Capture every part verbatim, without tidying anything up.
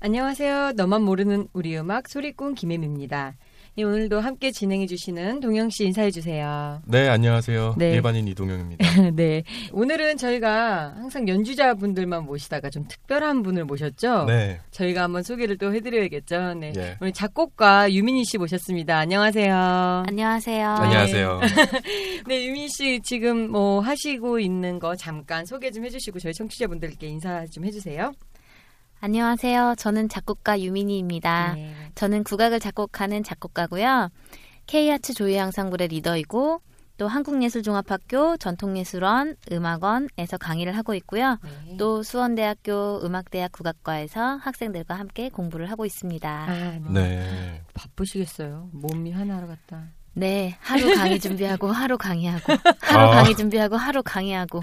안녕하세요. 너만 모르는 우리 음악 소리꾼 김혜미입니다. 예, 오늘도 함께 진행해 주시는 동영 씨 인사해 주세요. 네, 안녕하세요. 네. 일반인 이동영입니다. 네, 오늘은 저희가 항상 연주자분들만 모시다가 좀 특별한 분을 모셨죠. 네. 저희가 한번 소개를 또 해드려야겠죠. 네. 예. 오늘 작곡가 유민희 씨 모셨습니다. 안녕하세요. 안녕하세요. 네. 안녕하세요. 네, 유민희 씨 지금 뭐 하시고 있는 거 잠깐 소개 좀 해주시고 저희 청취자분들께 인사 좀 해주세요. 안녕하세요. 저는 작곡가 유민희입니다. 네. 저는 국악을 작곡하는 작곡가고요. K-Arts 조이양상불의 리더이고 또 한국예술종합학교 전통예술원 음악원에서 강의를 하고 있고요. 네. 또 수원대학교 음악대학 국악과에서 학생들과 함께 공부를 하고 있습니다. 아, 네. 네. 바쁘시겠어요. 몸이 하나로 같다. 네. 하루 강의 준비하고 하루 강의하고 하루 아. 강의 준비하고 하루 강의하고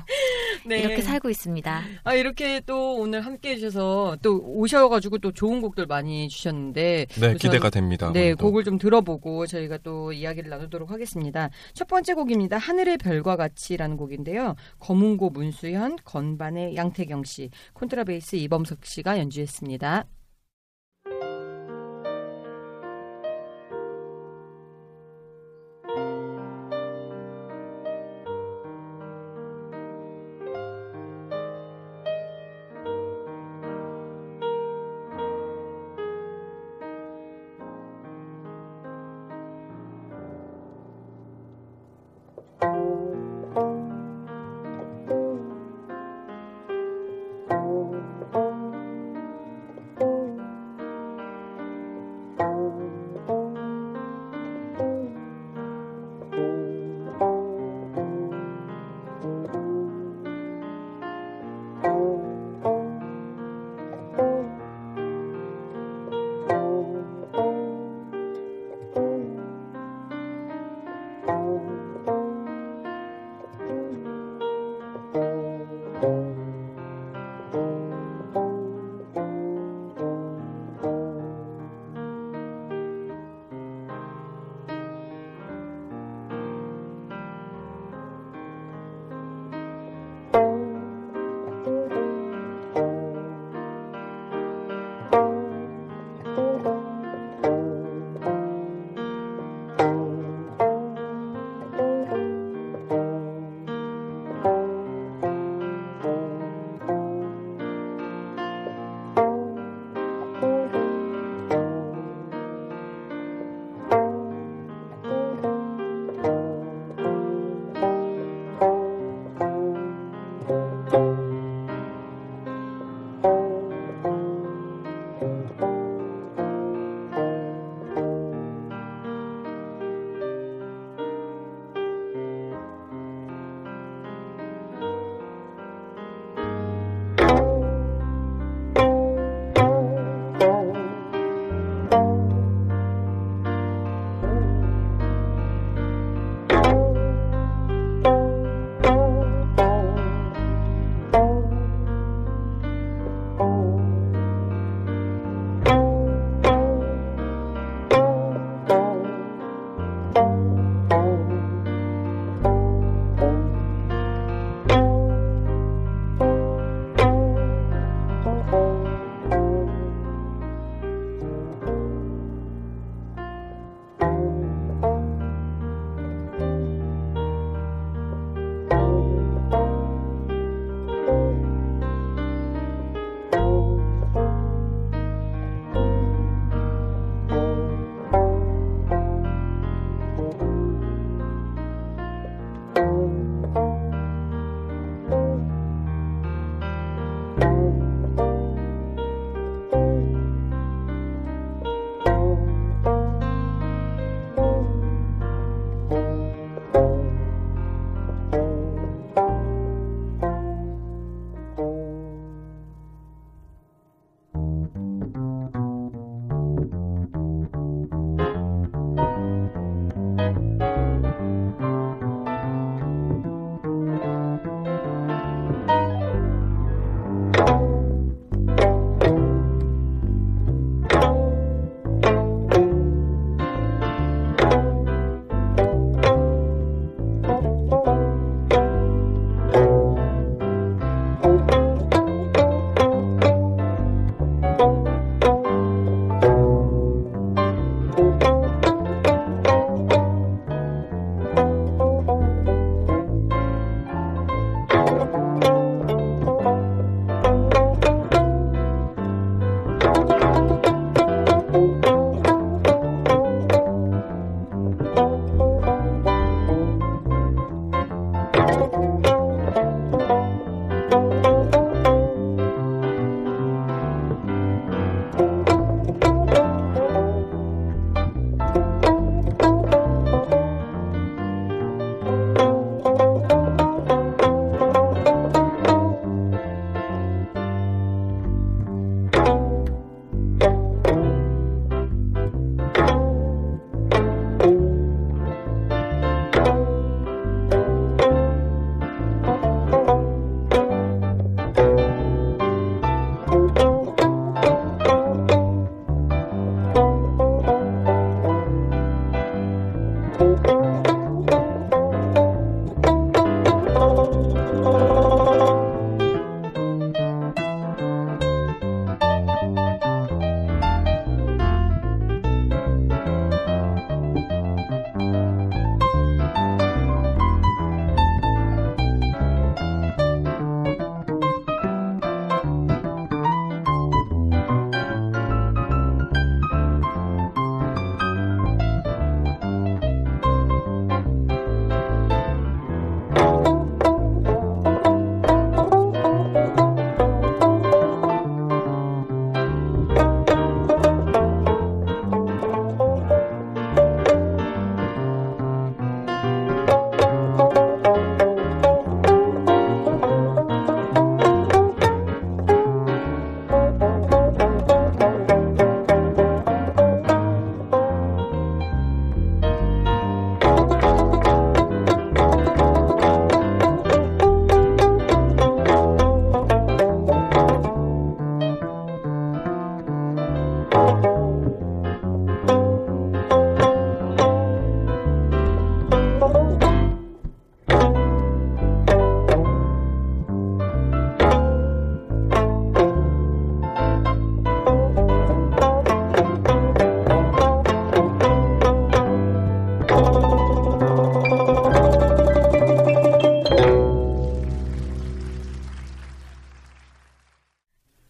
네. 이렇게 살고 있습니다. 아, 이렇게 또 오늘 함께해 주셔서 또 오셔가지고 또 좋은 곡들 많이 주셨는데 네, 우선, 기대가 됩니다. 네, 오늘도. 곡을 좀 들어보고 저희가 또 이야기를 나누도록 하겠습니다. 첫 번째 곡입니다. 하늘의 별과 같이라는 곡인데요. 검은고 문수현, 건반의 양태경 씨, 콘트라베이스 이범석 씨가 연주했습니다.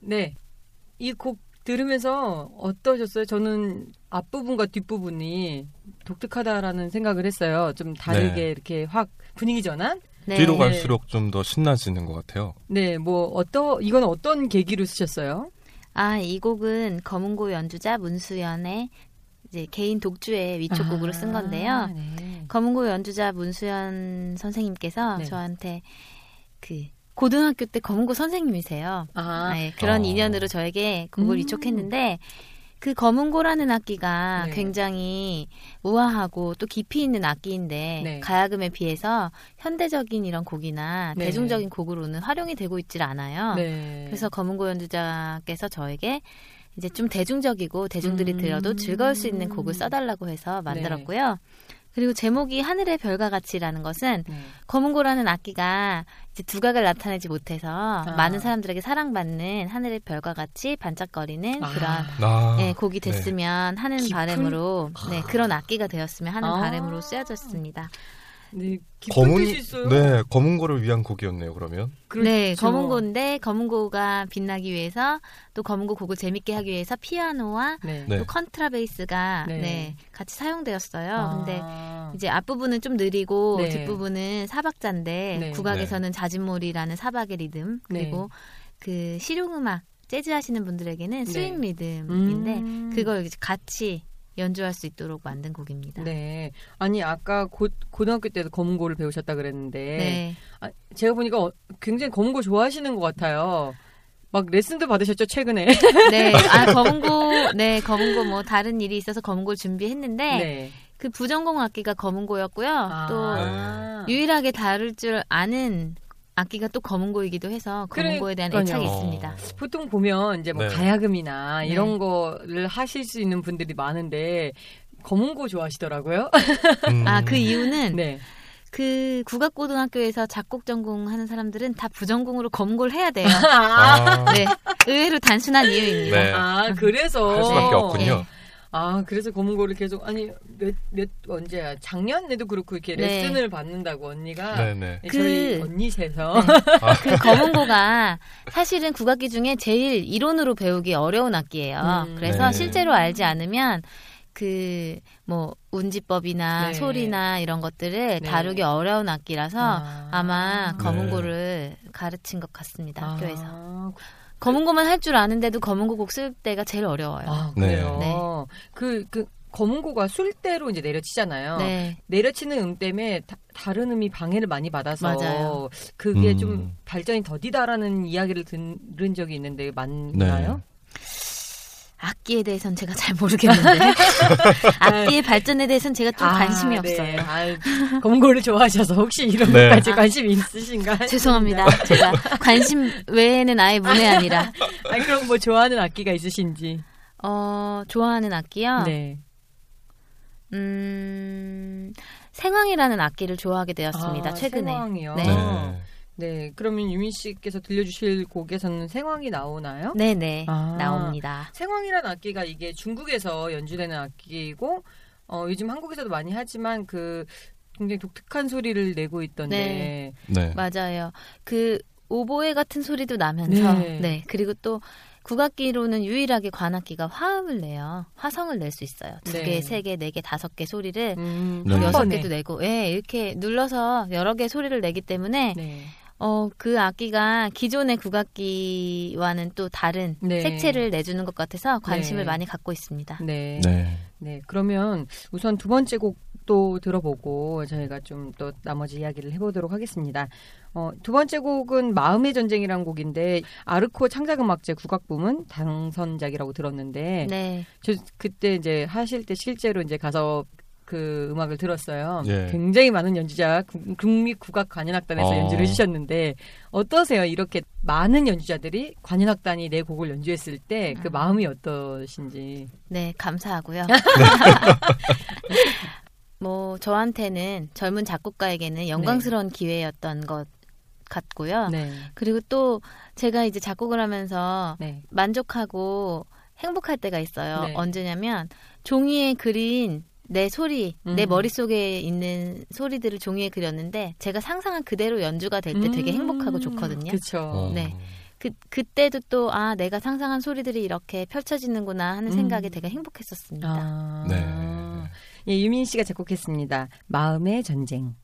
네, 이 곡 들으면서 어떠셨어요? 저는 앞부분과 뒷부분이 독특하다라는 생각을 했어요. 좀 다르게 네. 이렇게 확 분위기 전환? 네. 뒤로 갈수록 좀 더 신나지는 것 같아요. 네, 뭐 어떠, 이건 어떤 계기로 쓰셨어요? 아, 이 곡은 검은고 연주자 문수연의 이제 개인 독주의 위촉곡으로 아, 쓴 건데요. 네. 검은고 연주자 문수연 선생님께서 네. 저한테 그 고등학교 때 검은고 선생님이세요. 아. 네, 그런 어. 인연으로 저에게 곡을 음. 위촉했는데 그 검은고라는 악기가 네. 굉장히 우아하고 또 깊이 있는 악기인데 네. 가야금에 비해서 현대적인 이런 곡이나 네. 대중적인 곡으로는 활용이 되고 있질 않아요. 네. 그래서 검은고 연주자께서 저에게 이제 좀 대중적이고 대중들이 음. 들어도 즐거울 수 있는 곡을 써달라고 해서 만들었고요. 네. 그리고 제목이 하늘의 별과 같이라는 것은 네. 검은고라는 악기가 이제 두각을 나타내지 못해서 아. 많은 사람들에게 사랑받는 하늘의 별과 같이 반짝거리는 아. 그런 아. 예, 곡이 됐으면 네. 하는 깊은? 바람으로 네, 그런 악기가 되었으면 하는 아. 바람으로 쓰여졌습니다. 네, 검은, 뜻이 있어요? 네, 검은고를 위한 곡이었네요. 그러면 네, 그렇죠. 검은고인데 검은고가 빛나기 위해서 또 검은고 곡을 재밌게 하기 위해서 피아노와 네. 또 컨트라베이스가 네. 네, 같이 사용되었어요. 아. 근데 이제 앞부분은 좀 느리고 네. 뒷부분은 사박자인데 네. 국악에서는 네. 자진몰이라는 사박의 리듬 그리고 네. 그 실용음악, 재즈 하시는 분들에게는 스윙 네. 리듬인데 음. 그걸 같이 연주할 수 있도록 만든 곡입니다. 네. 아니 아까 고, 고등학교 때도 검은고를 배우셨다 그랬는데 네. 아, 제가 보니까 어, 굉장히 검은고 좋아하시는 것 같아요. 막 레슨도 받으셨죠 최근에? 네. 아 검은고, 네 검은고 뭐 다른 일이 있어서 검은고 준비했는데 네. 그 부전공 악기가 검은고였고요. 아. 또 유일하게 다룰 줄 아는 악기가 또 검은고이기도 해서 검은고에 대한 그러니까요. 애착이 있습니다. 보통 보면 이제 뭐 네. 가야금이나 이런 네. 거를 하실 수 있는 분들이 많은데 검은고 좋아하시더라고요. 음. 아, 그 이유는 네. 그 국악고등학교에서 작곡 전공하는 사람들은 다 부전공으로 검은고를 해야 돼요. 아. 네, 의외로 단순한 이유입니다. 네. 아, 그래서 할 수밖에 없군요. 네. 아, 그래서 검은고를 계속, 아니, 몇, 몇, 언제야? 작년에도 그렇고, 이렇게 네. 레슨을 받는다고, 언니가. 네네. 네, 저희 그, 언니 세서. 네. 아. 그 검은고가 사실은 국악기 중에 제일 이론으로 배우기 어려운 악기예요. 음. 그래서 네. 실제로 알지 않으면, 그, 뭐, 운지법이나 네. 소리나 이런 것들을 네. 다루기 어려운 악기라서 아. 아마 검은고를 네. 가르친 것 같습니다, 학교에서. 아. 검은고만 할 줄 아는데도 검은고 곡 쓸 때가 제일 어려워요. 아, 그래요? 네. 그, 그, 검은고가 술대로 이제 내려치잖아요. 네. 내려치는 음 때문에 다, 다른 음이 방해를 많이 받아서 맞아요. 그게 음. 좀 발전이 더디다라는 이야기를 들은 적이 있는데 맞나요? 네. 악기에 대해서는 제가 잘 모르겠는데 악기의 발전에 대해서는 제가 좀 아, 관심이 네. 없어요. 아, 검은고를 좋아하셔서 혹시 이런 네. 것까지 관심이 있으신가? 죄송합니다. 제가 관심 외에는 아예 문외한이라. 아, 그럼 뭐 좋아하는 악기가 있으신지? 어, 좋아하는 악기요? 네. 음, 생황이라는 악기를 좋아하게 되었습니다. 아, 최근에. 생황이요? 네. 네. 네, 그러면 유민 씨께서 들려주실 곡에서는 생황이 나오나요? 네네, 아, 나옵니다. 생황이라는 악기가 이게 중국에서 연주되는 악기이고 어, 요즘 한국에서도 많이 하지만 그 굉장히 독특한 소리를 내고 있던데. 네, 네. 맞아요. 그 오보에 같은 소리도 나면서 네, 네 그리고 또 국악기로는 유일하게 관악기가 화음을 내요. 화성을 낼 수 있어요. 두 개, 세 개, 네 개, 다섯 개 소리를 음, 네. 여섯 개도 내고 네, 이렇게 눌러서 여러 개 소리를 내기 때문에 네. 어, 그 악기가 기존의 국악기와는 또 다른 네. 색채를 내주는 것 같아서 관심을 네. 많이 갖고 있습니다. 네. 네. 네. 그러면 우선 두 번째 곡도 들어보고 저희가 좀 또 나머지 이야기를 해보도록 하겠습니다. 어, 두 번째 곡은 마음의 전쟁이라는 곡인데 아르코 창작음악제 국악부문 당선작이라고 들었는데 네. 저 그때 이제 하실 때 실제로 이제 가서 그 음악을 들었어요. 예. 굉장히 많은 연주자 국립 국악 관현악단에서 어. 연주를 해주셨는데 어떠세요? 이렇게 많은 연주자들이 관현악단이 내 곡을 연주했을 때 그 음. 마음이 어떠신지? 네, 감사하고요. 뭐 저한테는 젊은 작곡가에게는 영광스러운 네. 기회였던 것 같고요. 네. 그리고 또 제가 이제 작곡을 하면서 네. 만족하고 행복할 때가 있어요. 네. 언제냐면 종이에 그린 내 소리, 음. 내 머릿속에 있는 소리들을 종이에 그렸는데 제가 상상한 그대로 연주가 될 때 음. 되게 행복하고 좋거든요. 그쵸. 네. 그, 그때도 또 아, 내가 상상한 소리들이 이렇게 펼쳐지는구나 하는 생각에 음. 되게 행복했었습니다. 아. 네. 예, 유민 씨가 작곡했습니다. 마음의 전쟁.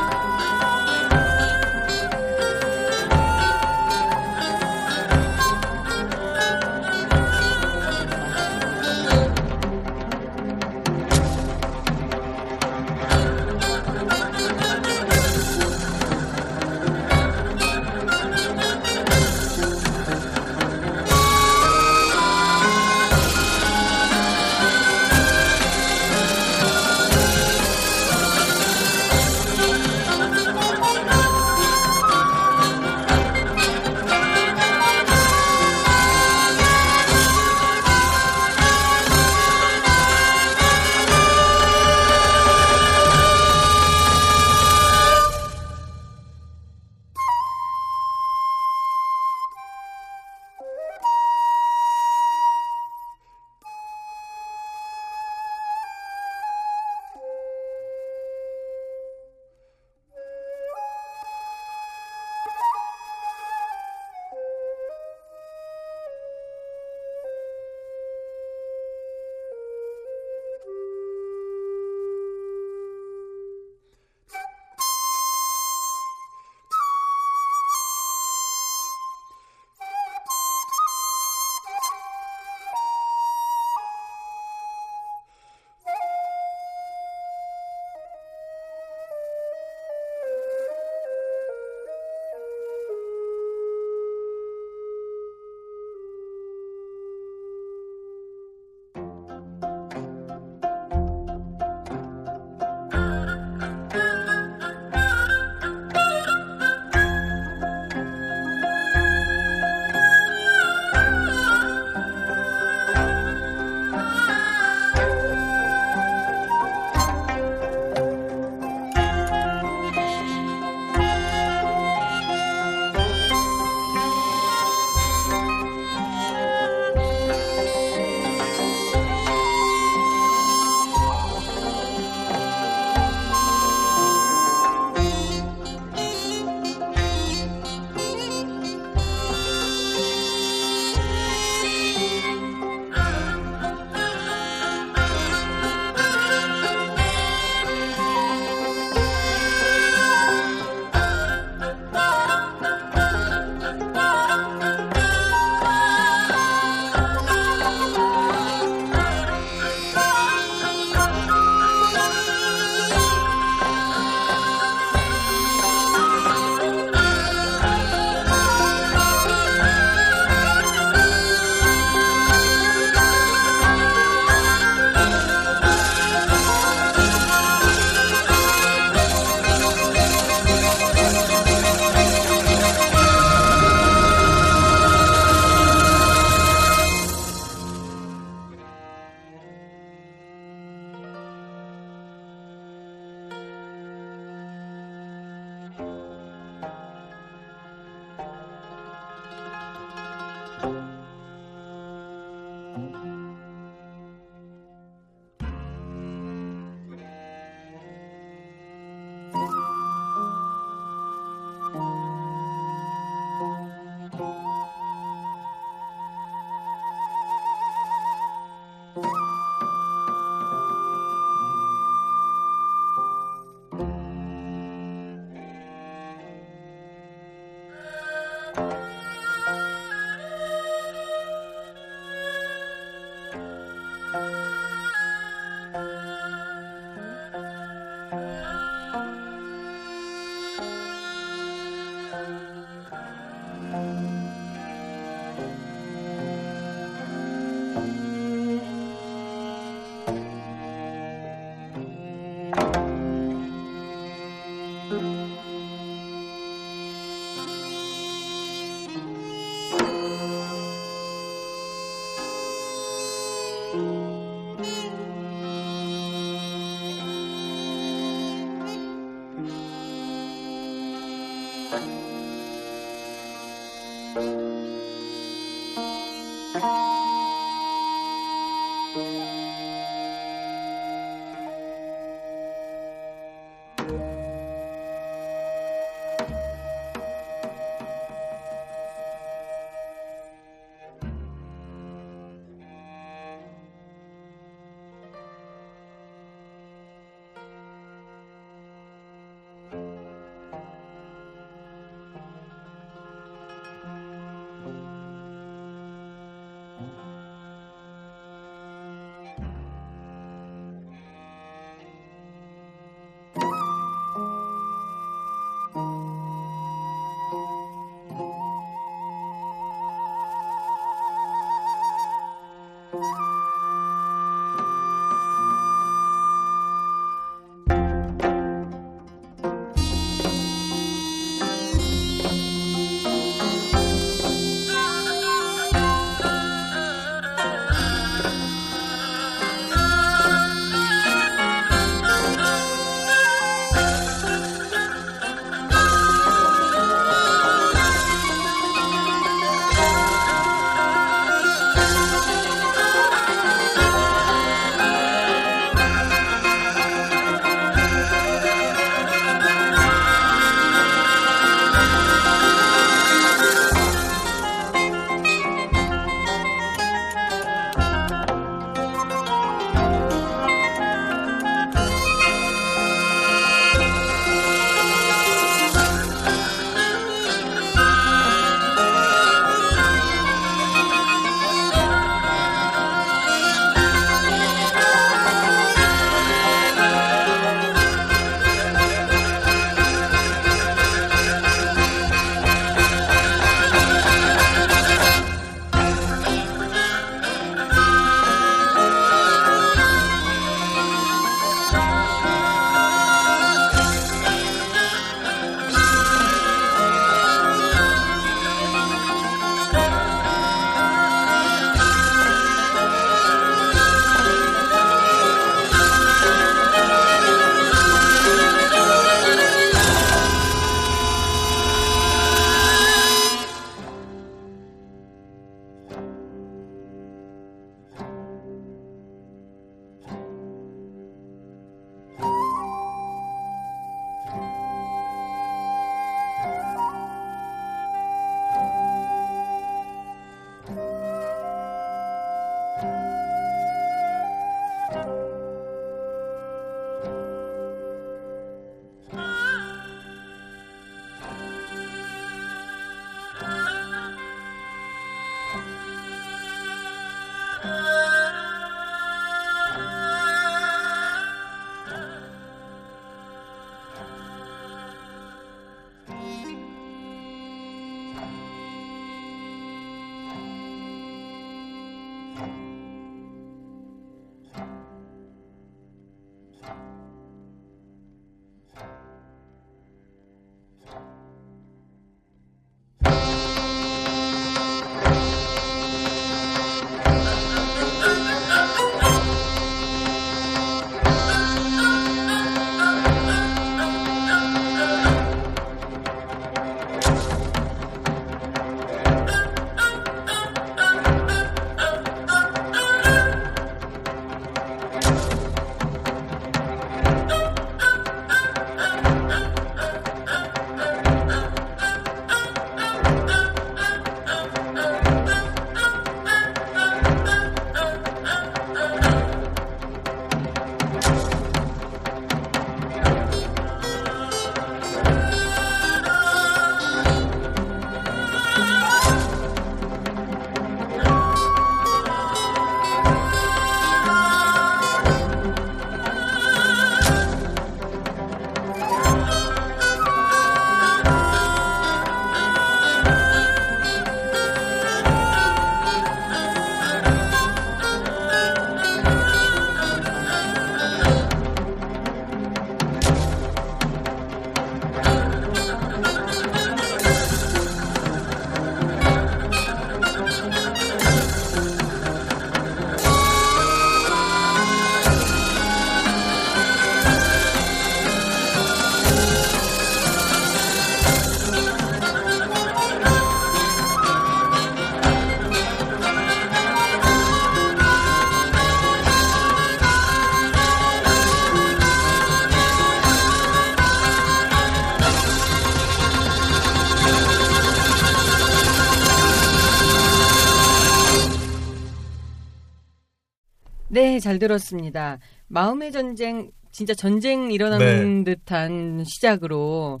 네, 잘 들었습니다. 마음의 전쟁, 진짜 전쟁 일어나는 네. 듯한 시작으로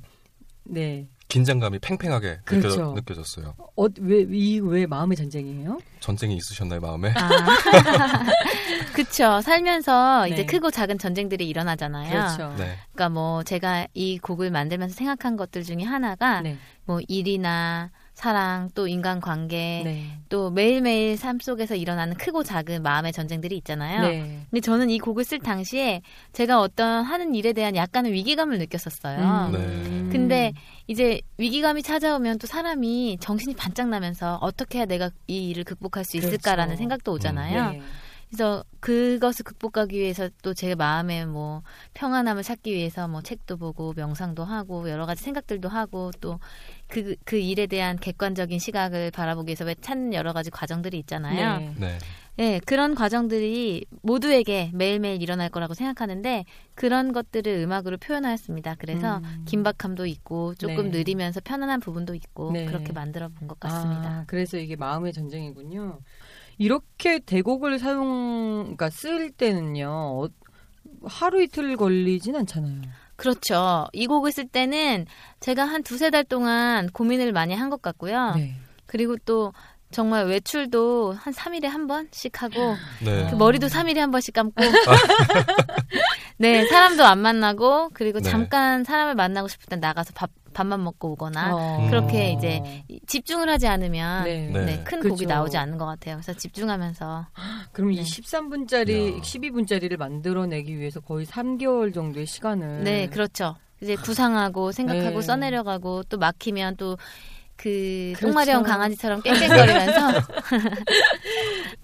네. 긴장감이 팽팽하게 그렇죠. 느껴, 느껴졌어요. 어, 왜, 이, 왜 마음의 전쟁이에요? 전쟁이 있으셨나요, 마음에? 아. 그렇죠. 살면서 네. 이제 크고 작은 전쟁들이 일어나잖아요. 그렇죠. 네. 그러니까 뭐 제가 이 곡을 만들면서 생각한 것들 중에 하나가 네. 뭐 일이나 사랑, 또 인간관계, 네. 또 매일매일 삶 속에서 일어나는 크고 작은 마음의 전쟁들이 있잖아요. 네. 근데 저는 이 곡을 쓸 당시에 제가 어떤 하는 일에 대한 약간의 위기감을 느꼈었어요. 음. 네. 근데 이제 위기감이 찾아오면 또 사람이 정신이 바짝 나면서 어떻게 해야 내가 이 일을 극복할 수 있을까라는 그렇죠. 생각도 오잖아요. 음. 네. 그래서 그것을 극복하기 위해서 또 제 마음의 뭐 평안함을 찾기 위해서 뭐 책도 보고 명상도 하고 여러 가지 생각들도 하고 또 그, 그 일에 대한 객관적인 시각을 바라보기 위해서 왜 찾는 여러 가지 과정들이 있잖아요. 네. 네. 네, 그런 과정들이 모두에게 매일매일 일어날 거라고 생각하는데 그런 것들을 음악으로 표현하였습니다. 그래서 음. 긴박함도 있고 조금 네. 느리면서 편안한 부분도 있고 네. 그렇게 만들어 본 것 같습니다. 아, 그래서 이게 마음의 전쟁이군요. 이렇게 대곡을 사용, 그러니까 쓸 때는요, 어, 하루 이틀 걸리진 않잖아요. 그렇죠. 이 곡을 쓸 때는 제가 한 두세 달 동안 고민을 많이 한 것 같고요. 네. 그리고 또 정말 외출도 한 삼 일에 한 번씩 하고, 네. 그 머리도 삼 일에 한 번씩 감고, 네, 사람도 안 만나고, 그리고 네. 잠깐 사람을 만나고 싶을 땐 나가서 밥, 밥만 먹고 오거나 어. 그렇게 이제 집중을 하지 않으면 네. 네. 네, 큰 그렇죠. 곡이 나오지 않는 것 같아요. 그래서 집중하면서 그럼 네. 이 십삼 분짜리, 야. 십이 분짜리를 만들어내기 위해서 거의 삼 개월 정도의 시간을 네, 그렇죠. 이제 구상하고 생각하고 네. 써내려가고 또 막히면 또 그 똥마려운 그렇죠. 강아지처럼 깽깽거리면서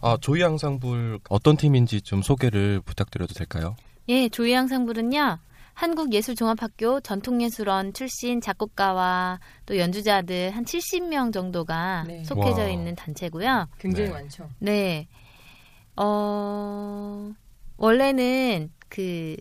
아, 조이양상불 어떤 팀인지 좀 소개를 부탁드려도 될까요? 예, 조이양상불은요. 한국예술종합학교 전통예술원 출신 작곡가와 또 연주자들 한 칠십 명 정도가 네. 속해져 와. 있는 단체고요. 굉장히 네. 많죠. 네. 어, 원래는 그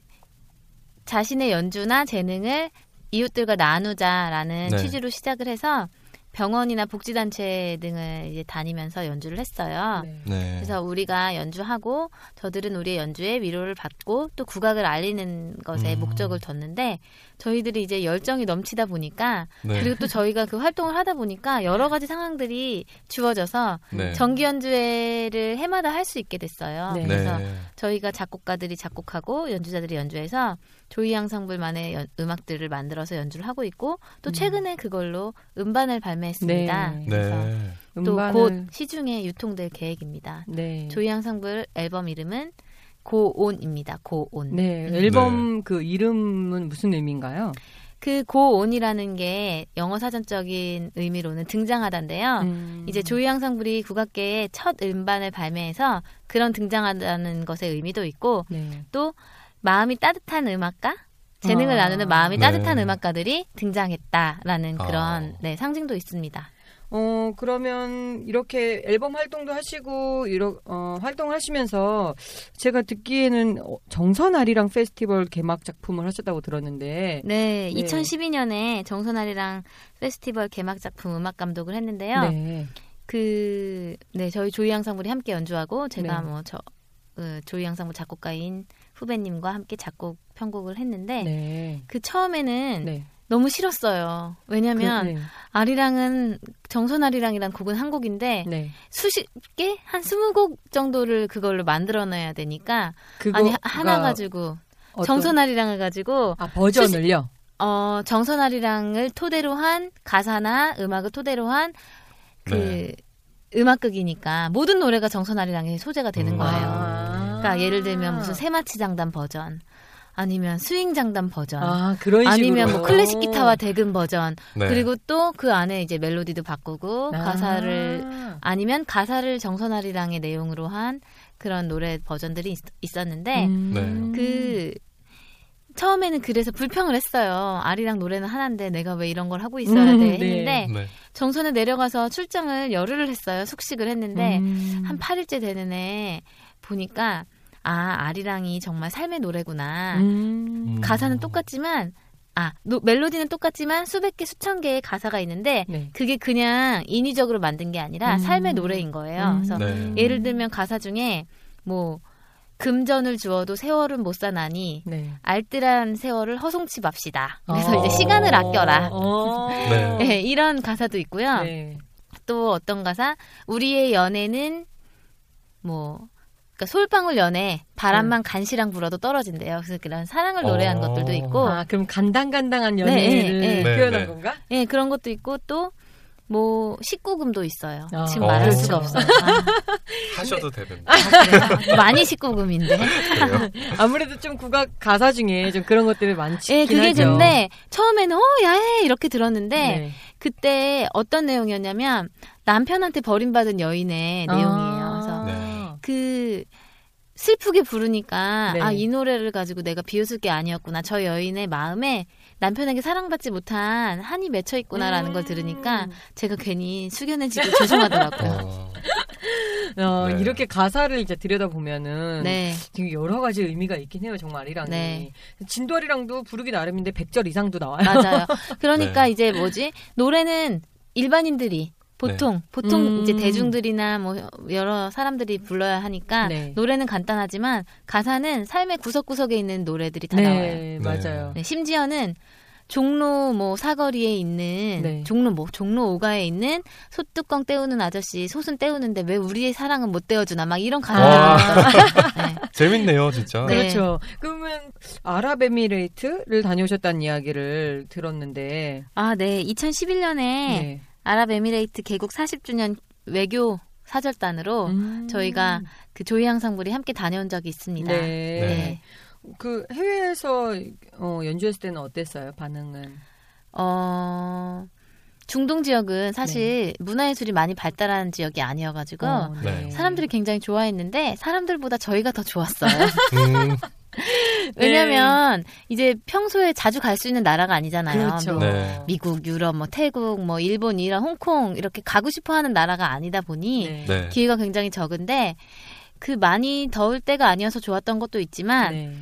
자신의 연주나 재능을 이웃들과 나누자라는 네. 취지로 시작을 해서 병원이나 복지단체 등을 이제 다니면서 연주를 했어요. 네. 네. 그래서 우리가 연주하고 저들은 우리의 연주에 위로를 받고 또 국악을 알리는 것에 음. 목적을 뒀는데 저희들이 이제 열정이 넘치다 보니까 네. 그리고 또 저희가 그 활동을 하다 보니까 여러 가지 상황들이 주어져서 네. 정기 연주회를 해마다 할 수 있게 됐어요. 네. 그래서 네. 저희가 작곡가들이 작곡하고 연주자들이 연주해서 조이양상불만의 연, 음악들을 만들어서 연주를 하고 있고 또 최근에 그걸로 음반을 발매했습니다. 네. 그래서 네. 또 곧 시중에 유통될 계획입니다. 네. 조이양상불 앨범 이름은 고온입니다. 고온. 네, 앨범 네. 그 이름은 무슨 의미인가요? 그 고온이라는 게 영어 사전적인 의미로는 등장하다인데요. 음. 이제 조이양상불이 국악계의 첫 음반을 발매해서 그런 등장하다는 것의 의미도 있고 네. 또 마음이 따뜻한 음악가? 재능을 아. 나누는 마음이 따뜻한 네. 음악가들이 등장했다라는 그런 아. 네, 상징도 있습니다. 어, 그러면 이렇게 앨범 활동도 하시고 이러, 어, 활동하시면서 제가 듣기에는 정선아리랑 페스티벌 개막 작품을 하셨다고 들었는데 네, 네. 이천십이 년에 정선아리랑 페스티벌 개막 작품 음악 감독을 했는데요. 네. 그, 네, 저희 조이양상불이 함께 연주하고 제가 네. 뭐 저, 그 조이양상불 작곡가인 후배님과 함께 작곡 편곡을 했는데 네. 그 처음에는 네. 너무 싫었어요. 왜냐면 그, 네. 아리랑은 정선아리랑이란 곡은 한 곡인데 네. 수십 개? 한 스무 곡 정도를 그걸로 만들어놔야 되니까 아니 하나 가지고 어떤... 정선아리랑을 가지고 아, 버전을요? 수시, 어, 정선아리랑을 토대로 한 가사나 음악을 토대로 한 그 네. 음악극이니까 모든 노래가 정선아리랑의 소재가 되는 음. 거예요. 아. 그러니까 예를 들면 무슨 세마치장단 버전 아니면 스윙장단 버전, 아, 그런 아니면 뭐 클래식 기타와 대금 버전, 네. 그리고 또 그 안에 이제 멜로디도 바꾸고 아~ 가사를 아니면 가사를 정선아리랑의 내용으로 한 그런 노래 버전들이 있, 있었는데 음~ 네. 그 처음에는 그래서 불평을 했어요. 아리랑 노래는 하나인데 내가 왜 이런 걸 하고 있어야 음, 돼 했는데 네. 네. 정선에 내려가서 출장을 열흘을 했어요. 숙식을 했는데 음~ 한 팔 일째 되는 애 보니까 아, 아리랑이 정말 삶의 노래구나. 음. 가사는 똑같지만, 아, 노, 멜로디는 똑같지만 수백 개, 수천 개의 가사가 있는데 네. 그게 그냥 인위적으로 만든 게 아니라 음. 삶의 노래인 거예요. 그래서 네. 예를 들면 가사 중에 뭐 금전을 주어도 세월은 못 사나니 네. 알뜰한 세월을 허송치 맙시다. 그래서 어~ 이제 시간을 아껴라. 어~ 네. 네, 이런 가사도 있고요. 네. 또 어떤 가사? 우리의 연애는 뭐 그러니까 솔방울 연애 바람만 음. 간시랑 불어도 떨어진대요. 그래서 그런 사랑을 노래한 어~ 것들도 있고. 아, 그럼 간당간당한 연애를 네, 네, 네. 표현한 네, 네. 건가? 예, 네, 그런 것도 있고 또 뭐 십구 금도 있어요. 어. 지금 말할 어. 수가 없어요. 아. 하셔도 되는데. 많이 십구 금인데. 아무래도 좀 국악 가사 중에 좀 그런 것들이 많지. 예, 그게 하죠. 근데 처음에는 어 야해 이렇게 들었는데 네. 그때 어떤 내용이었냐면 남편한테 버림받은 여인의 아. 내용이에요. 그래서 네. 그 슬프게 부르니까 네. 아, 이 노래를 가지고 내가 비웃을 게 아니었구나. 저 여인의 마음에 남편에게 사랑받지 못한 한이 맺혀 있구나라는 음~ 걸 들으니까 제가 괜히 숙연해지고 죄송하더라고요. 어, 어 네. 이렇게 가사를 이제 들여다보면은 네. 되게 여러 가지 의미가 있긴 해요. 정말 아리랑이. 네. 진도아리랑도 부르기 나름인데 백 절 이상도 나와요. 맞아요. 그러니까 네. 이제 뭐지? 노래는 일반인들이 보통 네. 보통 음. 이제 대중들이나 뭐 여러 사람들이 불러야 하니까 네. 노래는 간단하지만 가사는 삶의 구석구석에 있는 노래들이 다 네, 나와요. 네. 맞아요. 네, 심지어는 종로 뭐 사거리에 있는 네. 종로 뭐 종로 오가에 있는 소뚜껑 때우는 아저씨 소순 때우는데 왜 우리의 사랑은 못 때워주나 막 이런 가사가 네. 재밌네요 진짜. 네. 그렇죠. 그러면 아랍에미레이트를 다녀오셨다는 이야기를 들었는데 아, 네. 이천십일 년에 네. 아랍에미레이트 개국 사십 주년 외교 사절단으로 음. 저희가 그 조이양상불이 함께 다녀온 적이 있습니다. 네. 네. 그 해외에서 어, 연주했을 때는 어땠어요? 반응은? 어, 중동 지역은 사실 네. 문화예술이 많이 발달한 지역이 아니어가지고 어, 네. 사람들이 굉장히 좋아했는데 사람들보다 저희가 더 좋았어요. 음. 왜냐면 네. 이제 평소에 자주 갈 수 있는 나라가 아니잖아요. 그렇죠. 뭐 네. 미국, 유럽, 뭐 태국, 뭐 일본, 이란, 홍콩 이렇게 가고 싶어하는 나라가 아니다 보니 네. 기회가 굉장히 적은데 그 많이 더울 때가 아니어서 좋았던 것도 있지만 네.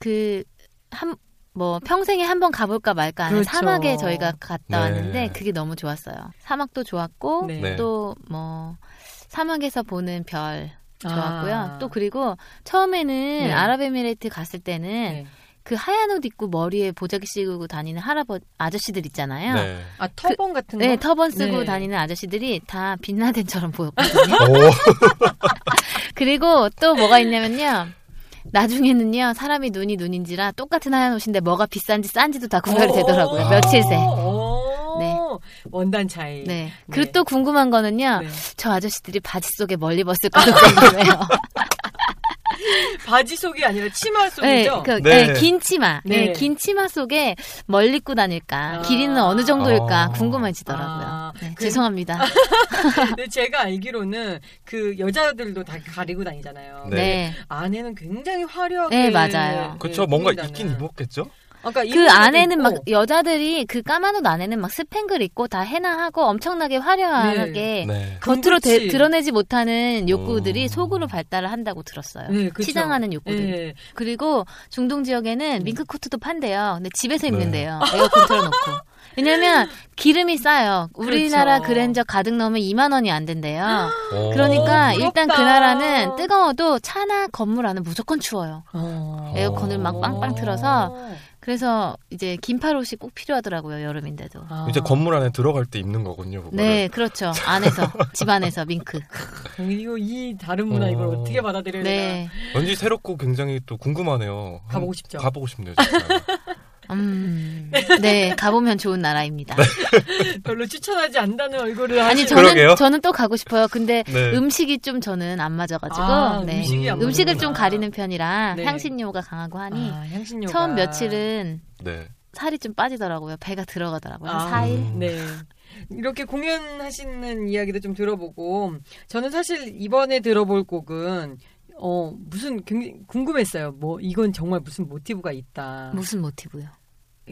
그 한 뭐 평생에 한 번 가볼까 말까 하는 그렇죠. 사막에 저희가 갔다 네. 왔는데 그게 너무 좋았어요. 사막도 좋았고 네. 또 뭐 사막에서 보는 별. 좋았고요. 아. 또 그리고 처음에는 네. 아랍에미레이트 갔을 때는 네. 그 하얀 옷 입고 머리에 보자기 씌우고 다니는 할아버지 아저씨들 있잖아요. 네. 아 터번 그, 같은 거? 네. 터번 쓰고 네. 다니는 아저씨들이 다 빈라덴처럼 보였거든요. 그리고 또 뭐가 있냐면요. 나중에는요. 사람이 눈이 눈인지라 똑같은 하얀 옷인데 뭐가 비싼지 싼지도 다 구별이 되더라고요. 며칠 새. 네. 원단 차이. 네. 그리고 네. 또 궁금한 거는요. 네. 저 아저씨들이 바지 속에 뭘 입었을까 궁금해요. 바지 속이 아니라 치마 속이죠? 네, 그, 네. 네, 긴 치마. 네. 네, 긴 치마 속에 뭘 입고 다닐까? 아~ 길이는 어느 정도일까? 아~ 궁금해지더라고요. 아~ 네, 그... 죄송합니다. 근데 제가 알기로는 그 여자들도 다 가리고 다니잖아요. 네. 네. 안에는 굉장히 화려하게. 네, 맞아요. 그렇죠. 네, 뭔가 입긴 입었겠죠? 그러니까 그 안에는 있고. 막 여자들이 그 까만 옷 안에는 막 스팽글 입고 다 해나하고 엄청나게 화려하게 네. 네. 겉으로 데, 드러내지 못하는 욕구들이 오. 속으로 발달을 한다고 들었어요. 네, 그렇죠. 치장하는 욕구들. 네. 그리고 중동 지역에는 음. 밍크코트도 판대요. 근데 집에서 입는데요. 네. 에어컨 틀어놓고. 왜냐면 기름이 싸요. 우리나라 그렇죠. 그랜저 가득 넣으면 이만 원이 안 된대요. 그러니까 오, 일단 그 나라는 뜨거워도 차나 건물 안은 무조건 추워요. 오. 에어컨을 막 빵빵 틀어서 그래서 이제 긴팔 옷이 꼭 필요하더라고요. 여름인데도. 아. 이제 건물 안에 들어갈 때 입는 거군요. 그거를. 네. 그렇죠. 안에서. 집 안에서 밍크. 이거 이 다른 문화 이걸 어. 어떻게 받아들여야 되나. 네. 왠지 새롭고 굉장히 또 궁금하네요. 가보고 싶죠. 가보고 싶네요. 진짜. 음, 네, 가보면 좋은 나라입니다. 별로 추천하지 않는다는 얼굴을 아니, 저는, 그러게요? 저는 또 가고 싶어요. 근데 네. 음식이 좀 저는 안 맞아가지고 아, 네. 음식이 안 음식을 좀 가리는 편이라 네. 향신료가 강하고 하니 아, 향신료가. 처음 며칠은 네. 살이 좀 빠지더라고요. 배가 들어가더라고요. 아, 사 일? 음. 네. 이렇게 공연하시는 이야기도 좀 들어보고 저는 사실 이번에 들어볼 곡은 어, 무슨 굉장히 궁금했어요. 뭐 이건 정말 무슨 모티브가 있다. 무슨 모티브요?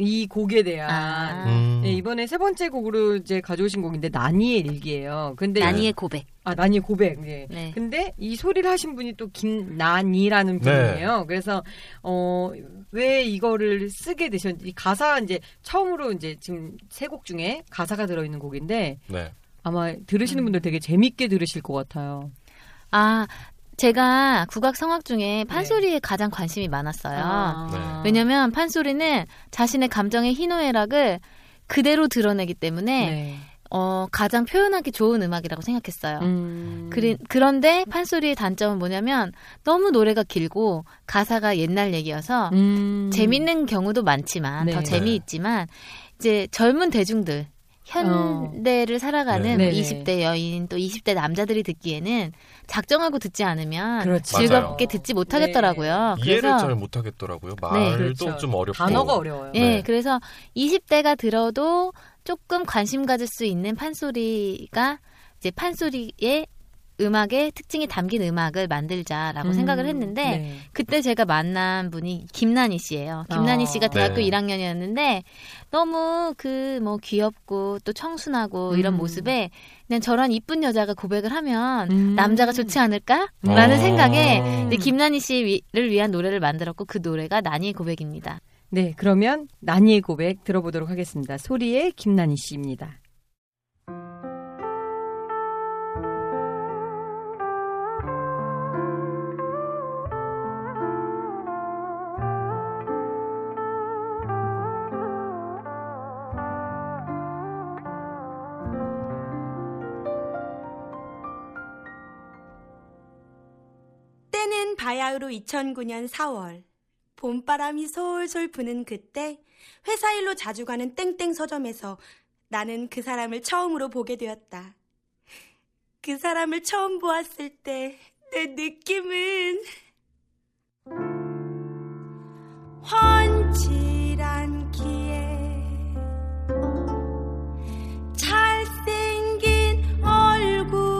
이 곡에 대한 아~ 음. 네, 이번에 세 번째 곡으로 이제 가져오신 곡인데 나니의 일기예요. 근데 나니의 고백. 아 나니의 고백. 네. 네. 근데 이 소리를 하신 분이 또 김난희라는 분이에요. 네. 그래서 어, 왜 이거를 쓰게 되셨는지 가사 이제 처음으로 이제 지금 세 곡 중에 가사가 들어있는 곡인데 네. 아마 들으시는 분들 되게 재밌게 들으실 것 같아요. 아 제가 국악 성악 중에 판소리에 네. 가장 관심이 많았어요. 아. 네. 왜냐면 판소리는 자신의 감정의 희노애락을 그대로 드러내기 때문에 네. 어, 가장 표현하기 좋은 음악이라고 생각했어요. 음. 그리, 그런데 판소리의 단점은 뭐냐면 너무 노래가 길고 가사가 옛날 얘기여서 음. 재밌는 경우도 많지만 네. 더 재미있지만 이제 젊은 대중들 현대를 어. 살아가는 네. 이십 대 여인 또 이십 대 남자들이 듣기에는 작정하고 듣지 않으면 그렇지. 즐겁게 맞아요. 듣지 못하겠더라고요. 네. 그래서 이해를 잘 못하겠더라고요. 말도 네. 그렇죠. 좀 어렵고 단어가 어려워요. 네. 네. 그래서 이십 대가 들어도 조금 관심 가질 수 있는 판소리가 이제 판소리의 음악의 특징이 담긴 음악을 만들자라고 음, 생각을 했는데 네. 그때 제가 만난 분이 김난희 씨예요. 김난희 어, 씨가 대학교 네. 일 학년이었는데 너무 그 뭐 귀엽고 또 청순하고 음. 이런 모습에 그냥 저런 이쁜 여자가 고백을 하면 음. 남자가 좋지 않을까라는 어. 생각에 이제 김난희 씨를 위한 노래를 만들었고 그 노래가 난이의 고백입니다. 네, 그러면 난이의 고백 들어보도록 하겠습니다. 소리의 김난희 씨입니다. 때는 바야흐로 이천구 년 사월 봄바람이 솔솔 부는 그때 회사일로 자주 가는 땡땡 서점에서 나는 그 사람을 처음으로 보게 되었다. 그 사람을 처음 보았을 때 내 느낌은 헌칠한 키에 잘생긴 얼굴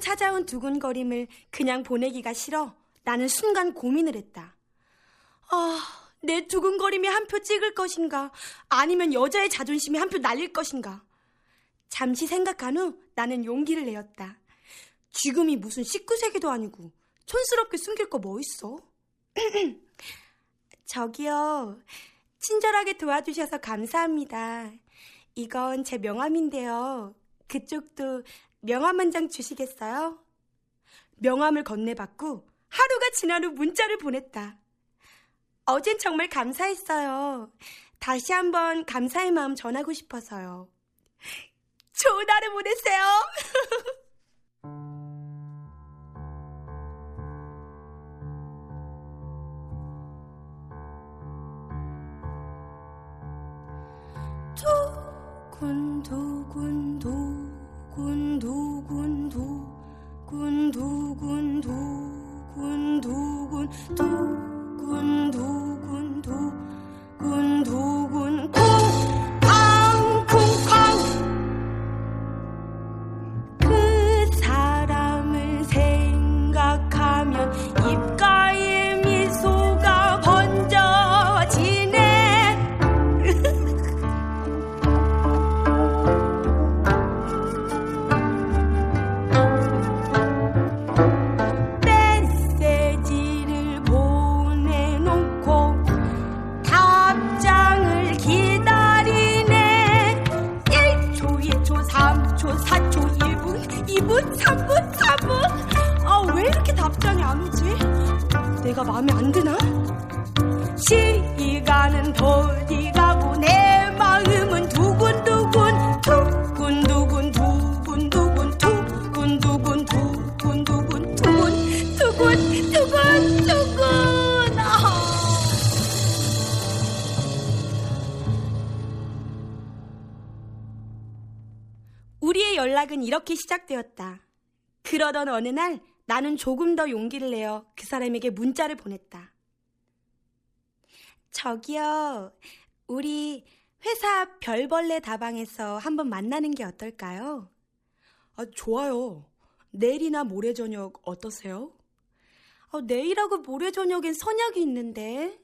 찾아온 두근거림을 그냥 보내기가 싫어 나는 순간 고민을 했다. 아, 내 두근거림이 한 표 찍을 것인가 아니면 여자의 자존심이 한 표 날릴 것인가. 잠시 생각한 후 나는 용기를 내었다. 지금이 무슨 십구 세기도 아니고 촌스럽게 숨길 거 뭐 있어? 저기요, 친절하게 도와주셔서 감사합니다. 이건 제 명함인데요, 그쪽도 명함 한 장 주시겠어요? 명함을 건네받고 하루가 지난 후 문자를 보냈다. 어젠 정말 감사했어요. 다시 한번 감사의 마음 전하고 싶어서요. 좋은 하루 보내세요. 두근 두근 두근 두근두근 두근 두근 두근 두근 두근 두근 두근 두근 쿵쾅쿵쾅 그 사람을 생각하면 입가에 미소가 번져지네. 삼 분 삼 분 아, 왜 이렇게 답장이 안 오지? 내가 마음에 안 드나? 시간은 더디 가고 내 마음은 두근두근 두근두근 두근두근 두근두근 두근두근 두근두근 두근두근 두근두근. 아, 우리의 연락은 이렇게 시작되었다. 그러던 어느 날 나는 조금 더 용기를 내어 그 사람에게 문자를 보냈다. 저기요, 우리 회사 별벌레 다방에서 한번 만나는 게 어떨까요? 아, 좋아요. 내일이나 모레 저녁 어떠세요? 아, 내일하고 모레 저녁엔 선약이 있는데.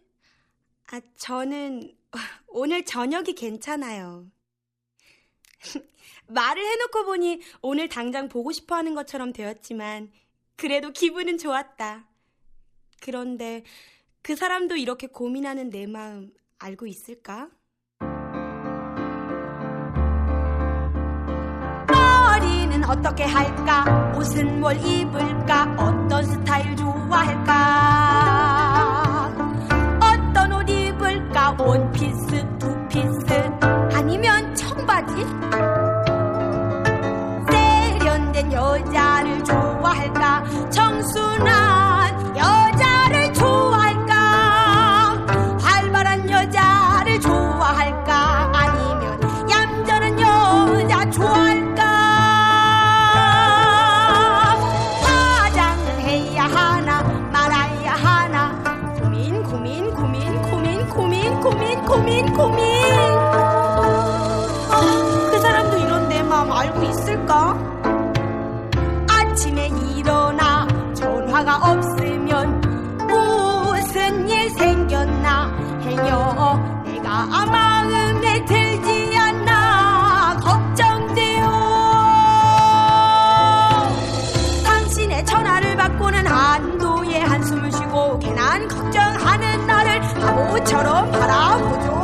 아, 저는 오늘 저녁이 괜찮아요. 말을 해놓고 보니 오늘 당장 보고 싶어하는 것처럼 되었지만 그래도 기분은 좋았다. 그런데 그 사람도 이렇게 고민하는 내 마음 알고 있을까? 머리는 어떻게 할까? 옷은 뭘 입을까? 어떤 스타일 좋아할까? 어떤 옷 입을까? 원피스, 투피스 아니면 청바지? 여자를 좋아할까? 청순한 여자를 좋아할까? 활발한 여자를 좋아할까? 아니면 얌전한 여자 좋아할까? 화장은 해야 하나? 말아야 하나? 고민 고민 고민 고민 고민 고민 고민 고민. 어, 그 사람도 이런 내 마음 알고 있을까? 아침에 일어나 전화가 없으면 무슨 일 생겼나 해요. 내가 마음에 들지 않나 걱정돼요. 당신의 전화를 받고는 한도의 한숨을 쉬고 괜한 걱정하는 나를 바보처럼 바라보죠.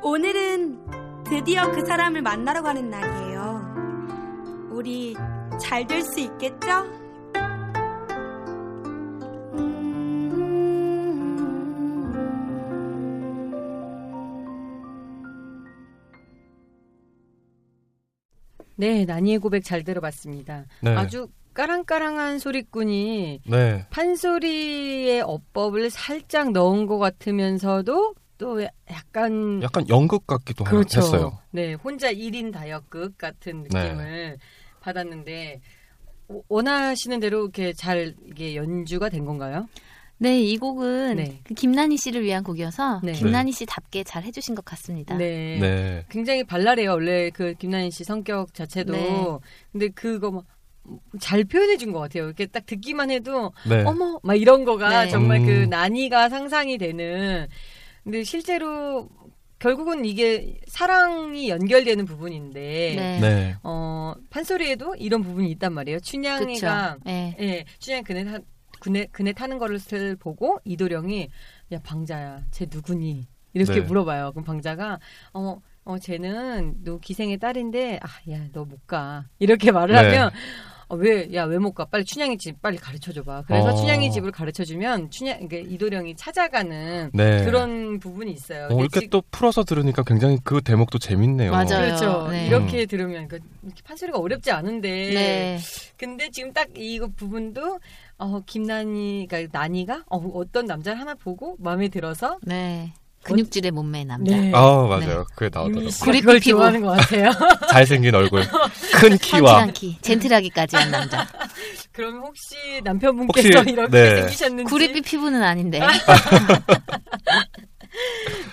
오늘은 드디어 그 사람을 만나러 가는 날이에요. 우리 잘 될 수 있겠죠? 네, 나니의 고백 잘 들어봤습니다. 네. 아주 까랑까랑한 소리꾼이 네. 판소리의 어법을 살짝 넣은 것 같으면서도 또 약간 약간 연극 같기도 그렇죠. 했어요. 네, 혼자 일 인 다역극 같은 느낌을 네. 받았는데 원하시는 대로 이렇게 잘 이게 연주가 된 건가요? 네, 이 곡은 네. 그 김난희 씨를 위한 곡이어서 네. 김난희 씨답게 잘 해주신 것 같습니다. 네, 네. 굉장히 발랄해요. 원래 그 김난희 씨 성격 자체도 네. 근데 그거 막 잘 표현해준 것 같아요. 이렇게 딱 듣기만 해도 네. 어머 막 이런 거가 네. 정말 음. 그 난이가 상상이 되는. 근데 실제로 결국은 이게 사랑이 연결되는 부분인데 네. 네. 어, 판소리에도 이런 부분이 있단 말이에요. 춘향이가 네. 예, 춘향이 그네, 타, 그네, 그네 타는 거를 보고 이도령이 야 방자야 쟤 누구니? 이렇게 네. 물어봐요. 그럼 방자가 어, 어 쟤는 너 기생의 딸인데 아, 야 너 못 가. 이렇게 말을 네. 하면 어, 왜, 야, 왜 못 가? 빨리 춘향이 집, 빨리 가르쳐줘봐. 그래서 어. 춘향이 집을 가르쳐주면, 춘향, 이게 이도령이 찾아가는 네. 그런 부분이 있어요. 어, 이렇게 지... 또 풀어서 들으니까 굉장히 그 대목도 재밌네요. 맞아요. 그렇죠. 네. 이렇게 들으면, 그러니까 판소리가 어렵지 않은데. 네. 근데 지금 딱 이 부분도, 어, 김난이, 그러니까 난이가 어, 어떤 남자를 하나 보고 마음에 들어서. 네. 근육질의 몸매의 남자. 네. 아 맞아요. 네. 그게 나오더라고요. 그걸 좋아하는 것 같아요. 잘생긴 얼굴, 큰 키와 키, 젠틀하기까지 한 남자. 그럼 혹시 남편분께서 혹시, 이렇게 네. 생기셨는지. 구리빛 피부는 아닌데.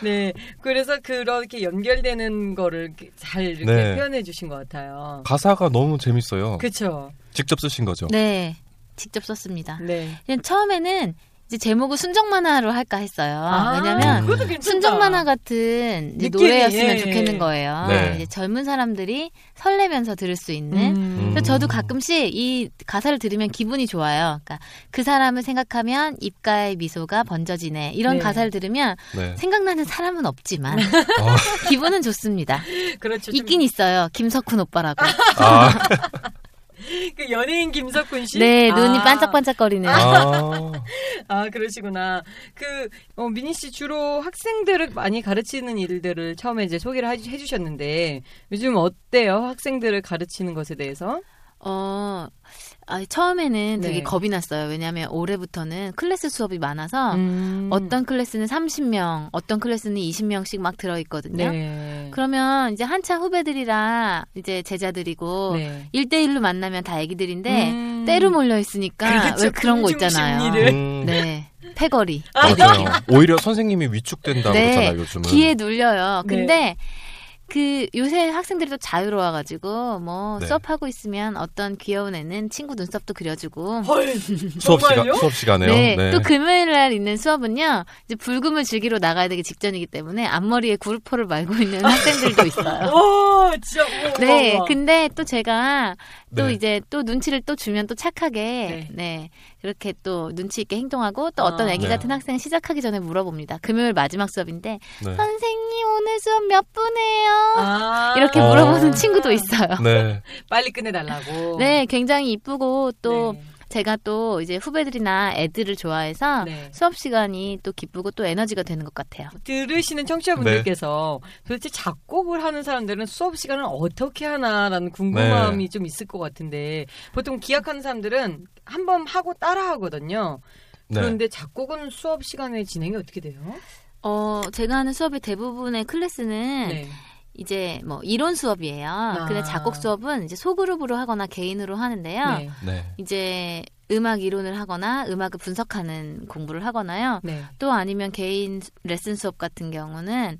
네, 그래서 그렇게 연결되는 거를 잘 이렇게 네. 표현해 주신 것 같아요. 가사가 너무 재밌어요. 그렇죠. 직접 쓰신 거죠? 네, 직접 썼습니다. 네. 그냥 처음에는 이제 제목을 순정 만화로 할까 했어요. 아, 왜냐면 순정 만화 같은 이제 노래였으면 예. 좋겠는 거예요. 네. 이제 젊은 사람들이 설레면서 들을 수 있는. 음. 그래서 저도 가끔씩 이 가사를 들으면 기분이 좋아요. 그러니까 그 사람을 생각하면 입가에 미소가 번져지네. 이런 네. 가사를 들으면 네. 생각나는 사람은 없지만 아. 기분은 좋습니다. 그렇죠. 있긴 좀... 있어요. 김석훈 오빠라고. 아. 그 연예인 김석훈 씨? 네, 눈이 아. 반짝반짝거리네요. 아. 아, 그러시구나. 그, 어, 민희 씨 주로 학생들을 많이 가르치는 일들을 처음에 이제 소개를 해주셨는데, 요즘 어때요? 학생들을 가르치는 것에 대해서? 어, 아, 처음에는 되게 네. 겁이 났어요. 왜냐하면 올해부터는 클래스 수업이 많아서 음. 어떤 클래스는 삼십 명, 어떤 클래스는 이십 명씩 막 들어있거든요. 네. 그러면 이제 한참 후배들이랑 이제 제자들이고 네. 일 대일로 만나면 다 애기들인데 음. 때로 몰려있으니까 그렇죠. 왜 그런 거 있잖아요. 음. 네. 패거리. 맞아요. 오히려 선생님이 위축된다고 네. 그러잖아요. 요즘은. 귀에 눌려요. 근데 네. 그 요새 학생들이 또 자유로워가지고 뭐 네. 수업하고 있으면 어떤 귀여운 애는 친구 눈썹도 그려주고 헐 수업 시간 수업 시간에요. 네. 네. 또 금요일 날 있는 수업은요 이제 불금을 즐기러 나가야 되기 직전이기 때문에 앞머리에 구루포를 말고 있는 학생들도 있어요. 오, 진짜. 오, 네. 오, 근데 또 제가 또 네. 이제 또 눈치를 또 주면 또 착하게 네. 네. 그렇게 또 눈치 있게 행동하고 또 어떤 애기 아, 같은 네. 학생 시작하기 전에 물어봅니다. 금요일 마지막 수업인데 네. 선생님 오늘 수업 몇 분이에요? 아~ 이렇게 물어보는 아~ 친구도 있어요. 네. 빨리 끝내달라고. 네, 굉장히 이쁘고 또 네. 제가 또 이제 후배들이나 애들을 좋아해서 네. 수업 시간이 또 기쁘고 또 에너지가 되는 것 같아요. 들으시는 청취자분들께서 네. 도대체 작곡을 하는 사람들은 수업 시간을 어떻게 하나라는 궁금함이 네. 좀 있을 것 같은데 보통 기악하는 사람들은 한 번 하고 따라 하거든요. 그런데 네. 작곡은 수업 시간에 진행이 어떻게 돼요? 어, 제가 하는 수업의 대부분의 클래스는 네. 이제 뭐 이론 수업이에요. 아. 근데 작곡 수업은 이제 소그룹으로 하거나 개인으로 하는데요. 네. 네. 이제 음악 이론을 하거나 음악을 분석하는 공부를 하거나요. 네. 또 아니면 개인 레슨 수업 같은 경우는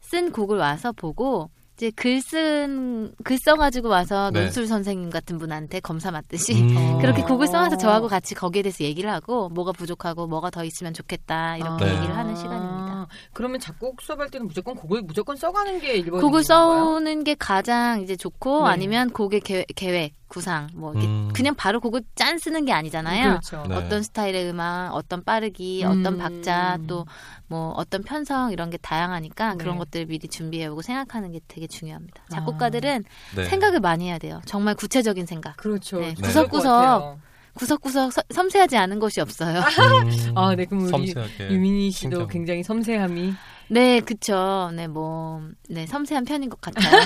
쓴 곡을 와서 보고 이제 글 쓴 글 써가지고 와서 네. 논술 선생님 같은 분한테 검사 맞듯이 음. 그렇게 곡을 써와서 저하고 같이 거기에 대해서 얘기를 하고 뭐가 부족하고 뭐가 더 있으면 좋겠다 이렇게 아. 얘기를 하는 시간입니다. 그러면 작곡 수업할 때는 무조건 곡을 무조건 써가는 게 일본인 곡을 써오는 게 가장 이제 좋고 네. 아니면 곡의 개, 계획 구상 뭐 이렇게 음. 그냥 바로 곡을 짠 쓰는 게 아니잖아요. 그렇죠. 네. 어떤 스타일의 음악, 어떤 빠르기, 음. 어떤 박자 또 뭐 어떤 편성 이런 게 다양하니까 네. 그런 것들을 미리 준비해오고 생각하는 게 되게 중요합니다. 작곡가들은 아. 네. 생각을 많이 해야 돼요. 정말 구체적인 생각. 그렇죠. 네. 네. 구석구석. 구석구석 서, 섬세하지 않은 곳이 없어요. 음, 아, 네, 그럼 우리 유민희 씨도 진짜. 굉장히 섬세함이. 네, 그쵸. 네, 뭐, 네, 섬세한 편인 것 같아요.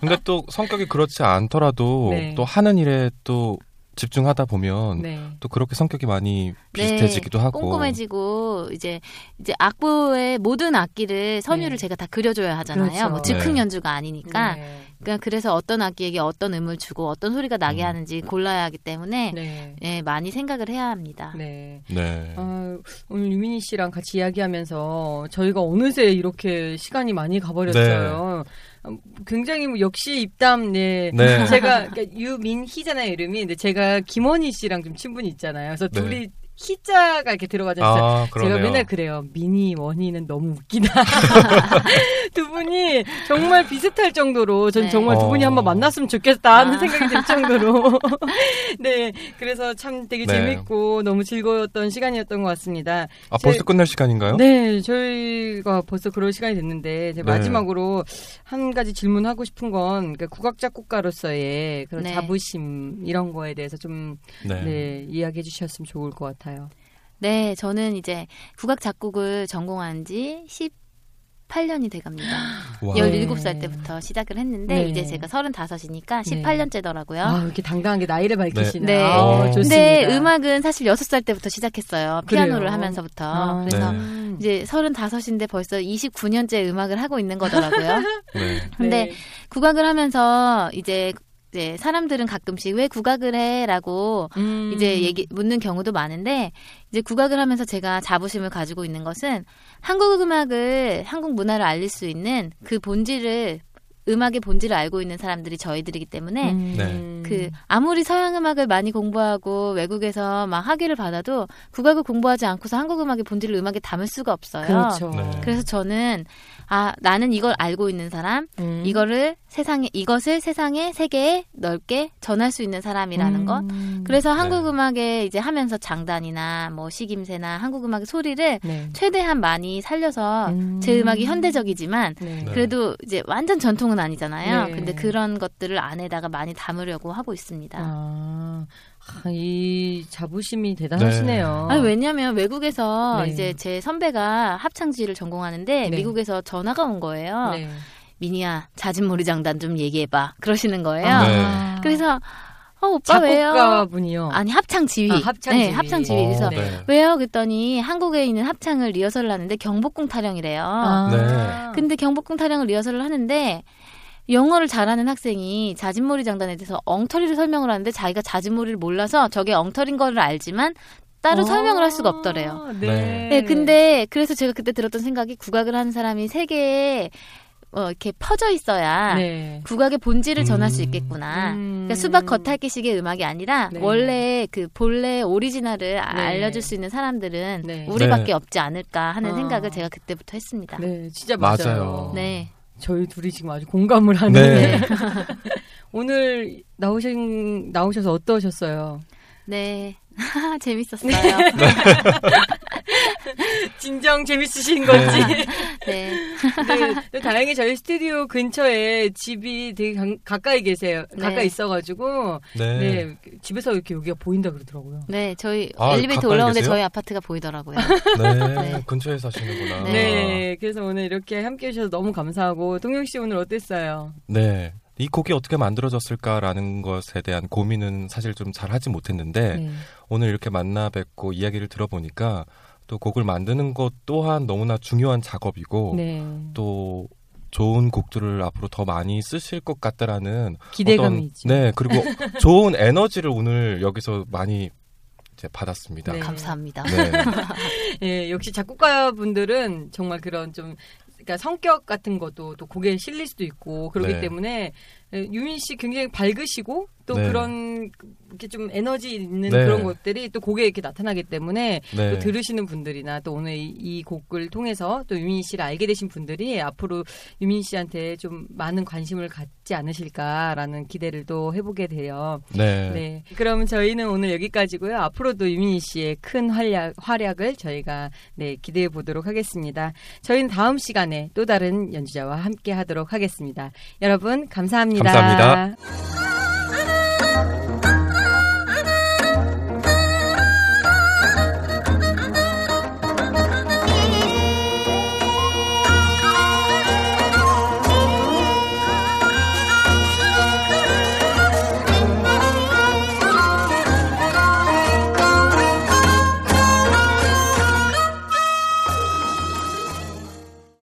근데 또 성격이 그렇지 않더라도 네. 또 하는 일에 또 집중하다 보면 네. 또 그렇게 성격이 많이 비슷해지기도 네, 하고 꼼꼼해지고 이제 이제 악보의 모든 악기를 선율을 네. 제가 다 그려줘야 하잖아요. 그렇죠. 뭐 즉흥 네. 연주가 아니니까 네. 그러니까 그래서 어떤 악기에게 어떤 음을 주고 어떤 소리가 나게 음. 하는지 골라야 하기 때문에 네. 네, 많이 생각을 해야 합니다. 네. 네. 어, 오늘 유민희 씨랑 같이 이야기하면서 저희가 어느새 이렇게 시간이 많이 가버렸어요. 네. 굉장히 뭐 역시 입담 네, 네. 제가 그러니까 유민희잖아요 이름이 근데 제가 김원희 씨랑 좀 친분이 있잖아요. 그래서 네. 둘이 희자가 이렇게 들어가잖아요. 아, 제가 맨날 그래요. 민희 원희는 너무 웃기다. 두 분이 정말 비슷할 정도로 전 네. 정말 두 분이 한번 만났으면 좋겠다 하는 아. 생각이 들 정도로 네 그래서 참 되게 네. 재밌고 너무 즐거웠던 시간이었던 것 같습니다. 아 제, 벌써 끝날 시간인가요? 네 저희가 벌써 그럴 시간이 됐는데 네. 마지막으로 한 가지 질문하고 싶은 건 그러니까 국악 작곡가로서의 그런 네. 자부심 이런 거에 대해서 좀 네. 네, 이야기해 주셨으면 좋을 것 같아요. 네, 저는 이제 국악 작곡을 전공한 지 십팔 년이 돼갑니다. 와. 열일곱 살 때부터 시작을 했는데 네. 이제 제가 서른다섯이니까 십팔 년째더라고요. 아, 이렇게 당당하게 나이를 밝히시네요. 네. 네. 근데 음악은 사실 여섯 살 때부터 시작했어요. 피아노를 그래요? 하면서부터. 아. 그래서 네. 이제 서른다섯인데 벌써 이십구 년째 음악을 하고 있는 거더라고요. 네. 근데 네. 국악을 하면서 이제 이제 사람들은 가끔씩 왜 국악을 해라고 음. 이제 얘기 묻는 경우도 많은데, 이제 국악을 하면서 제가 자부심을 가지고 있는 것은 한국 음악을, 한국 문화를 알릴 수 있는 그 본질을, 음악의 본질을 알고 있는 사람들이 저희들이기 때문에 음. 네. 그 아무리 서양 음악을 많이 공부하고 외국에서 막 학위를 받아도 국악을 공부하지 않고서 한국 음악의 본질을 음악에 담을 수가 없어요. 그렇죠. 네. 그래서 저는 아 나는 이걸 알고 있는 사람, 음. 이거를 세상에 이것을 세상에 세계에 넓게 전할 수 있는 사람이라는 음. 것. 그래서 한국 네. 음악에 이제 하면서 장단이나 뭐 시김새나 한국 음악의 소리를 네. 최대한 많이 살려서 음. 제 음악이 현대적이지만 네. 그래도 이제 완전 전통은 아니잖아요. 네. 근데 그런 것들을 안에다가 많이 담으려고 하고 있습니다. 아, 이 자부심이 대단하시네요. 네. 아니, 왜냐하면 외국에서 네. 이제 제 선배가 합창지휘를 전공하는데 네. 미국에서 전화가 온 거예요. 네. 미니야, 자진몰이 장단 좀 얘기해봐. 그러시는 거예요. 아. 그래서 어, 오빠 작곡가 왜요? 작곡가분이요? 아니, 합창지휘. 아, 합창지휘. 네, 합창지휘. 오, 그래서 네. 왜요? 그랬더니 한국에 있는 합창을 리허설을 하는데 경복궁 타령이래요. 아. 네. 근데 경복궁 타령을 리허설을 하는데 영어를 잘하는 학생이 자진몰이 장단에 대해서 엉터리를 설명을 하는데 자기가 자진몰이를 몰라서 저게 엉터리인 거를 알지만 따로 오, 설명을 할 수가 없더래요. 네. 네. 근데 그래서 제가 그때 들었던 생각이 국악을 하는 사람이 세계에 어, 이렇게 퍼져 있어야 네. 국악의 본질을 전할 음. 수 있겠구나. 음. 그러니까 수박 겉핥기식의 음악이 아니라 네. 원래 그 본래 오리지널을 네. 알려줄 수 있는 사람들은 네. 우리밖에 네. 없지 않을까 하는 아. 생각을 제가 그때부터 했습니다. 네, 진짜 맞아요. 맞아요. 네. 저희 둘이 지금 아주 공감을 하는. 네. 오늘 나오신 나오셔서 어떠셨어요? 네. 재밌었어요. 네. 진정 재밌으신 건지. 네. 네. 네. 다행히 저희 스튜디오 근처에 집이 되게 가, 가까이 계세요. 네. 가까이 있어가지고 네. 네. 집에서 이렇게 여기가 보인다 그러더라고요. 네, 저희 아, 엘리베이터 올라오는데 저희 아파트가 보이더라고요. 네. 네. 근처에 사시는구나. 네. 네. 그래서 오늘 이렇게 함께해 주셔서 너무 감사하고, 동영 씨 오늘 어땠어요? 네. 이 곡이 어떻게 만들어졌을까라는 것에 대한 고민은 사실 좀 잘 하지 못했는데 네. 오늘 이렇게 만나 뵙고 이야기를 들어보니까 또 곡을 만드는 것 또한 너무나 중요한 작업이고 네. 또 좋은 곡들을 앞으로 더 많이 쓰실 것 같다라는 기대감이지. 네, 그리고 좋은 에너지를 오늘 여기서 많이 이제 받았습니다. 네. 감사합니다. 네. 네, 역시 작곡가분들은 정말 그런 좀 그러니까 성격 같은 것도 또 곡에 실릴 수도 있고 그렇기 네. 때문에 유민 씨 굉장히 밝으시고 또 네. 그런 이렇게 좀 에너지 있는 네. 그런 것들이 또 곡에 이렇게 나타나기 때문에 네. 또 들으시는 분들이나 또 오늘 이, 이 곡을 통해서 또 유민 씨를 알게 되신 분들이 앞으로 유민 씨한테 좀 많은 관심을 갖지 않으실까라는 기대를 또 해보게 돼요. 네. 네. 그럼 저희는 오늘 여기까지고요. 앞으로도 유민 씨의 큰 활약, 활약을 저희가 네, 기대해 보도록 하겠습니다. 저희는 다음 시간에 또 다른 연주자와 함께 하도록 하겠습니다. 여러분 감사합니다. 감사합니다.